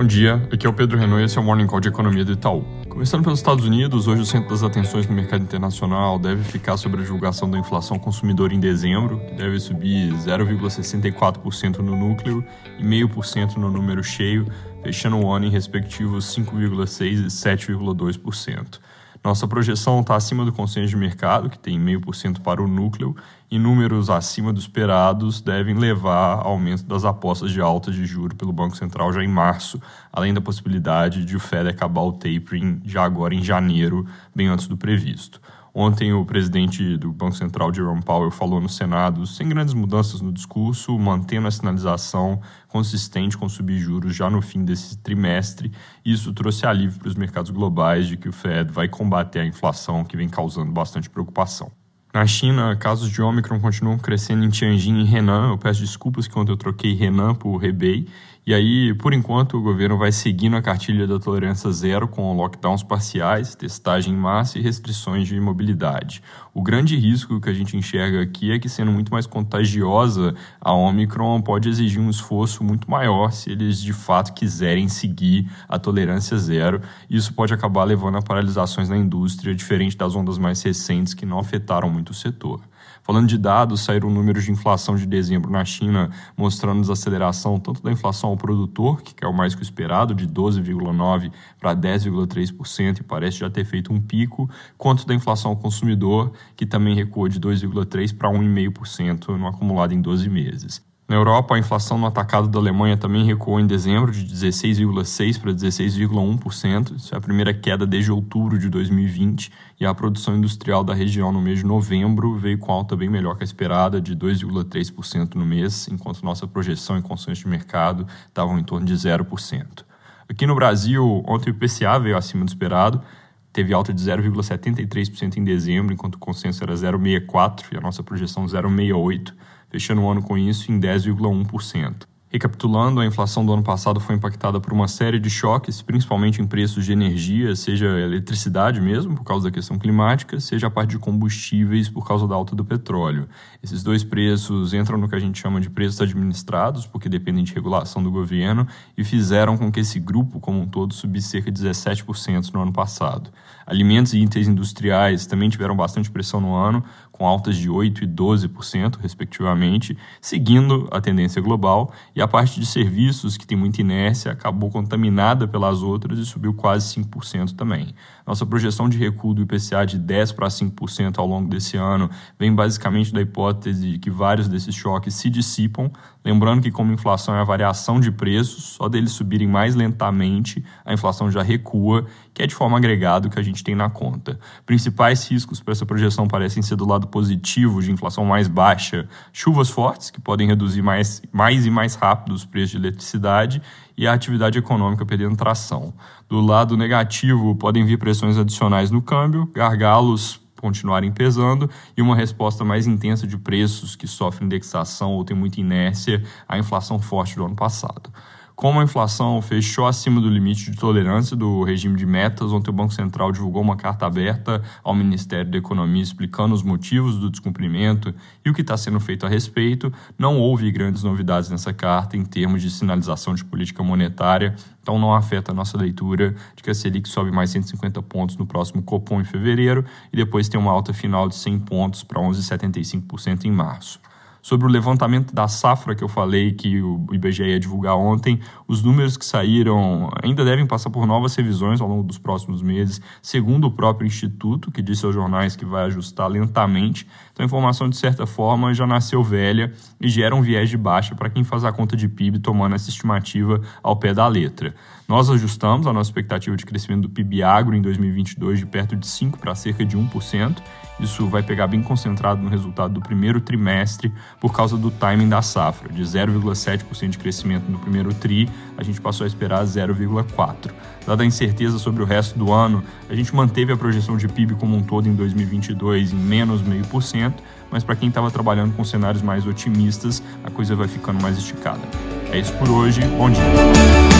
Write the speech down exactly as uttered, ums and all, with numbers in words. Bom dia, aqui é o Pedro Renault e esse é o Morning Call de Economia do Itaú. Começando pelos Estados Unidos, hoje o centro das atenções no mercado internacional deve ficar sobre a divulgação da inflação consumidora em dezembro, que deve subir zero vírgula sessenta e quatro por cento no núcleo e zero vírgula cinco por cento no número cheio, fechando o ano em respectivos cinco vírgula seis por cento e sete vírgula dois por cento. Nossa projeção está acima do consenso de mercado, que tem zero vírgula cinco por cento para o núcleo, e números acima dos esperados devem levar ao aumento das apostas de alta de juros pelo Banco Central já em março, além da possibilidade de o Fed acabar o tapering já agora em janeiro, bem antes do previsto. Ontem o presidente do Banco Central, Jerome Powell, falou no Senado sem grandes mudanças no discurso, mantendo a sinalização consistente com subir juros já no fim desse trimestre. Isso trouxe alívio para os mercados globais de que o Fed vai combater a inflação que vem causando bastante preocupação. Na China, casos de Omicron continuam crescendo em Tianjin e Henan. Eu peço desculpas que ontem eu troquei Henan por Hebei. E aí, por enquanto, o governo vai seguindo a cartilha da tolerância zero com lockdowns parciais, testagem em massa e restrições de mobilidade. O grande risco que a gente enxerga aqui é que, sendo muito mais contagiosa, a Omicron pode exigir um esforço muito maior se eles, de fato, quiserem seguir a tolerância zero. Isso pode acabar levando a paralisações na indústria, diferente das ondas mais recentes que não afetaram muito do setor. Falando de dados, saíram números de inflação de dezembro na China, mostrando desaceleração tanto da inflação ao produtor, que é o mais que o esperado, de doze vírgula nove por cento para dez vírgula três por cento, e parece já ter feito um pico, quanto da inflação ao consumidor, que também recuou de dois vírgula três por cento para um vírgula cinco por cento no acumulado em doze meses. Na Europa, a inflação no atacado da Alemanha também recuou em dezembro de dezesseis vírgula seis por cento para dezesseis vírgula um por cento. Isso é a primeira queda desde outubro de dois mil e vinte e a produção industrial da região no mês de novembro veio com alta bem melhor que a esperada, de dois vírgula três por cento no mês, enquanto nossa projeção e consenso de mercado estavam em torno de zero por cento. Aqui no Brasil, ontem o I P C A veio acima do esperado, teve alta de zero vírgula setenta e três por cento em dezembro, enquanto o consenso era zero vírgula sessenta e quatro por cento e a nossa projeção zero vírgula sessenta e oito por cento. Fechando o ano com isso em dez vírgula um por cento. Recapitulando, a inflação do ano passado foi impactada por uma série de choques, principalmente em preços de energia, seja eletricidade mesmo, por causa da questão climática, seja a parte de combustíveis, por causa da alta do petróleo. Esses dois preços entram no que a gente chama de preços administrados, porque dependem de regulação do governo, e fizeram com que esse grupo como um todo subisse cerca de dezessete por cento no ano passado. Alimentos e itens industriais também tiveram bastante pressão no ano, com altas de oito por cento e doze por cento, respectivamente, seguindo a tendência global, e a parte de serviços, que tem muita inércia, acabou contaminada pelas outras e subiu quase cinco por cento também. Nossa projeção de recuo do I P C A de dez por cento para cinco por cento ao longo desse ano vem basicamente da hipótese de que vários desses choques se dissipam, lembrando que, como inflação é a variação de preços, só deles subirem mais lentamente, a inflação já recua, que é de forma agregada o que a gente tem na conta. Principais riscos para essa projeção parecem ser do lado positivo de inflação mais baixa, chuvas fortes que podem reduzir mais, mais e mais rápido os preços de eletricidade e a atividade econômica perdendo tração. Do lado negativo, podem vir pressões adicionais no câmbio, gargalos continuarem pesando e uma resposta mais intensa de preços que sofrem indexação ou tem muita inércia à inflação forte do ano passado. Como a inflação fechou acima do limite de tolerância do regime de metas, ontem o Banco Central divulgou uma carta aberta ao Ministério da Economia explicando os motivos do descumprimento e o que está sendo feito a respeito. Não houve grandes novidades nessa carta em termos de sinalização de política monetária, então não afeta a nossa leitura de que a Selic sobe mais cento e cinquenta pontos no próximo Copom em fevereiro e depois tem uma alta final de cem pontos para onze vírgula setenta e cinco por cento em março. Sobre o levantamento da safra que eu falei que o I B G E ia divulgar ontem, os números que saíram ainda devem passar por novas revisões ao longo dos próximos meses, segundo o próprio Instituto, que disse aos jornais que vai ajustar lentamente. Então a informação, de certa forma, já nasceu velha e gera um viés de baixa para quem faz a conta de P I B tomando essa estimativa ao pé da letra. Nós ajustamos a nossa expectativa de crescimento do P I B agro em dois mil e vinte e dois de perto de cinco por cento para cerca de um por cento. Isso vai pegar bem concentrado no resultado do primeiro trimestre por causa do timing da safra. De zero vírgula sete por cento de crescimento no primeiro tri, a gente passou a esperar zero vírgula quatro por cento. Dada a incerteza sobre o resto do ano, a gente manteve a projeção de P I B como um todo em dois mil e vinte e dois em menos zero vírgula cinco por cento, mas para quem estava trabalhando com cenários mais otimistas, a coisa vai ficando mais esticada. É isso por hoje, bom dia!